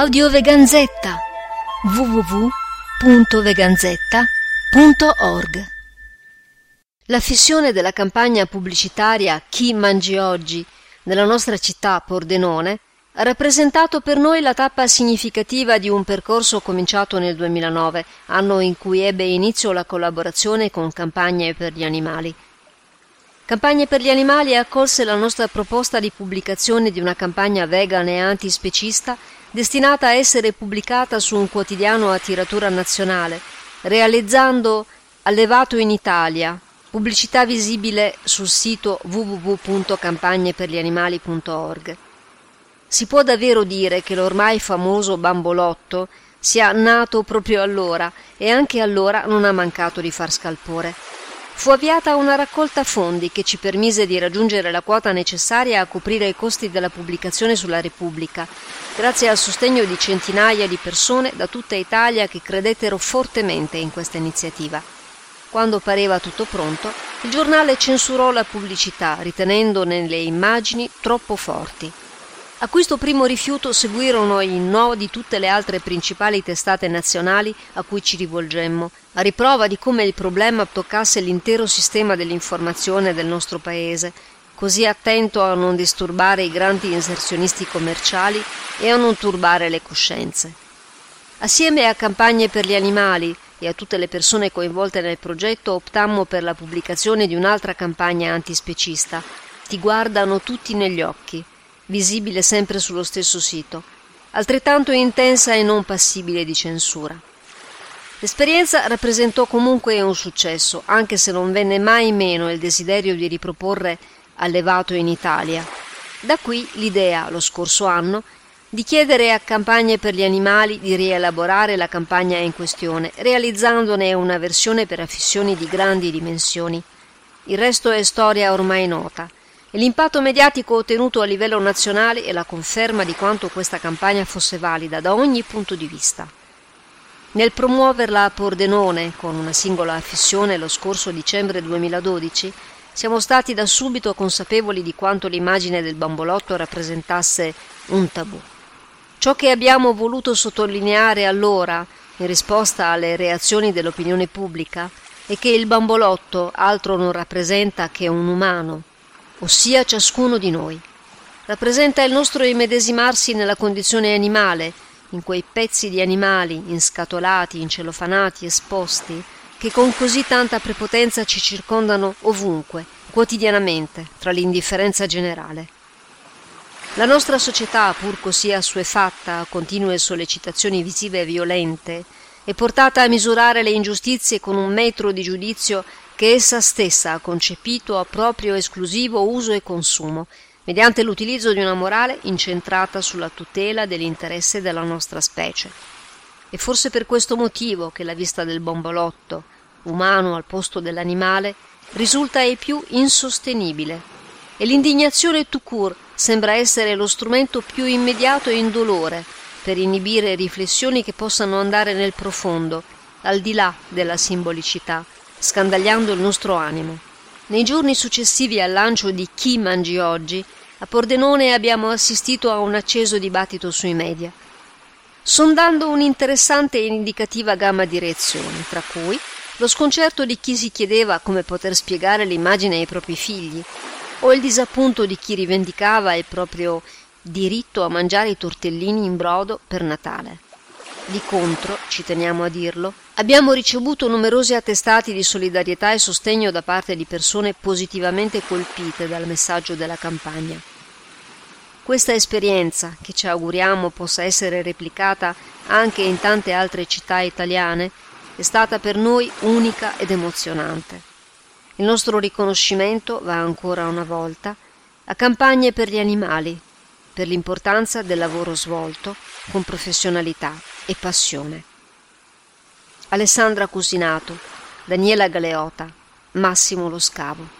Audio Veganzetta www.veganzetta.org. La fissione della campagna pubblicitaria Chi Mangi Oggi nella nostra città Pordenone ha rappresentato per noi la tappa significativa di un percorso cominciato nel 2009, anno in cui ebbe inizio la collaborazione con Campagne per gli Animali. Campagne per gli Animali accolse la nostra proposta di pubblicazione di una campagna vegan e antispecista destinata a essere pubblicata su un quotidiano a tiratura nazionale, realizzando allevato in Italia, pubblicità visibile sul sito www.campagneperglianimali.org. Si può davvero dire che l'ormai famoso bambolotto sia nato proprio allora, e anche allora non ha mancato di far scalpore. Fu avviata una raccolta fondi che ci permise di raggiungere la quota necessaria a coprire i costi della pubblicazione sulla Repubblica, grazie al sostegno di centinaia di persone da tutta Italia che credettero fortemente in questa iniziativa. Quando pareva tutto pronto, il giornale censurò la pubblicità, ritenendone le immagini troppo forti. A questo primo rifiuto seguirono i no di tutte le altre principali testate nazionali a cui ci rivolgemmo, a riprova di come il problema toccasse l'intero sistema dell'informazione del nostro paese, così attento a non disturbare i grandi inserzionisti commerciali e a non turbare le coscienze. Assieme a Campagne per gli Animali e a tutte le persone coinvolte nel progetto optammo per la pubblicazione di un'altra campagna antispecista, Ti guardano tutti negli occhi, visibile sempre sullo stesso sito, altrettanto intensa e non passibile di censura. L'esperienza rappresentò comunque un successo, anche se non venne mai meno il desiderio di riproporre Allevato in Italia. Da qui l'idea, lo scorso anno, di chiedere a Campagne per gli Animali di rielaborare la campagna in questione, realizzandone una versione per affissioni di grandi dimensioni. Il resto è storia ormai nota, e l'impatto mediatico ottenuto a livello nazionale è la conferma di quanto questa campagna fosse valida da ogni punto di vista. Nel promuoverla a Pordenone, con una singola affissione lo scorso dicembre 2012, siamo stati da subito consapevoli di quanto l'immagine del bambolotto rappresentasse un tabù. Ciò che abbiamo voluto sottolineare allora, in risposta alle reazioni dell'opinione pubblica, è che il bambolotto altro non rappresenta che un umano, ossia ciascuno di noi. Rappresenta il nostro immedesimarsi nella condizione animale, in quei pezzi di animali inscatolati, incellofanati, esposti, che con così tanta prepotenza ci circondano ovunque, quotidianamente, tra l'indifferenza generale. La nostra società, pur così assuefatta a continue sollecitazioni visive e violente, è portata a misurare le ingiustizie con un metro di giudizio che essa stessa ha concepito a proprio esclusivo uso e consumo, mediante l'utilizzo di una morale incentrata sulla tutela dell'interesse della nostra specie. È forse per questo motivo che la vista del bombolotto, umano al posto dell'animale, risulta ai più insostenibile, e l'indignazione tout court sembra essere lo strumento più immediato e indolore per inibire riflessioni che possano andare nel profondo, al di là della simbolicità, scandagliando il nostro animo. Nei giorni successivi al lancio di Chi Mangi Oggi, a Pordenone abbiamo assistito a un acceso dibattito sui media, sondando un'interessante e indicativa gamma di reazioni, tra cui lo sconcerto di chi si chiedeva come poter spiegare l'immagine ai propri figli, o il disappunto di chi rivendicava il proprio diritto a mangiare i tortellini in brodo per Natale. Di contro, ci teniamo a dirlo, abbiamo ricevuto numerosi attestati di solidarietà e sostegno da parte di persone positivamente colpite dal messaggio della campagna. Questa esperienza, che ci auguriamo possa essere replicata anche in tante altre città italiane, è stata per noi unica ed emozionante. Il nostro riconoscimento va ancora una volta a Campagne per gli Animali, per l'importanza del lavoro svolto con professionalità e passione. Alessandra Cusinato, Daniela Galeota, Massimo Lo Scavo.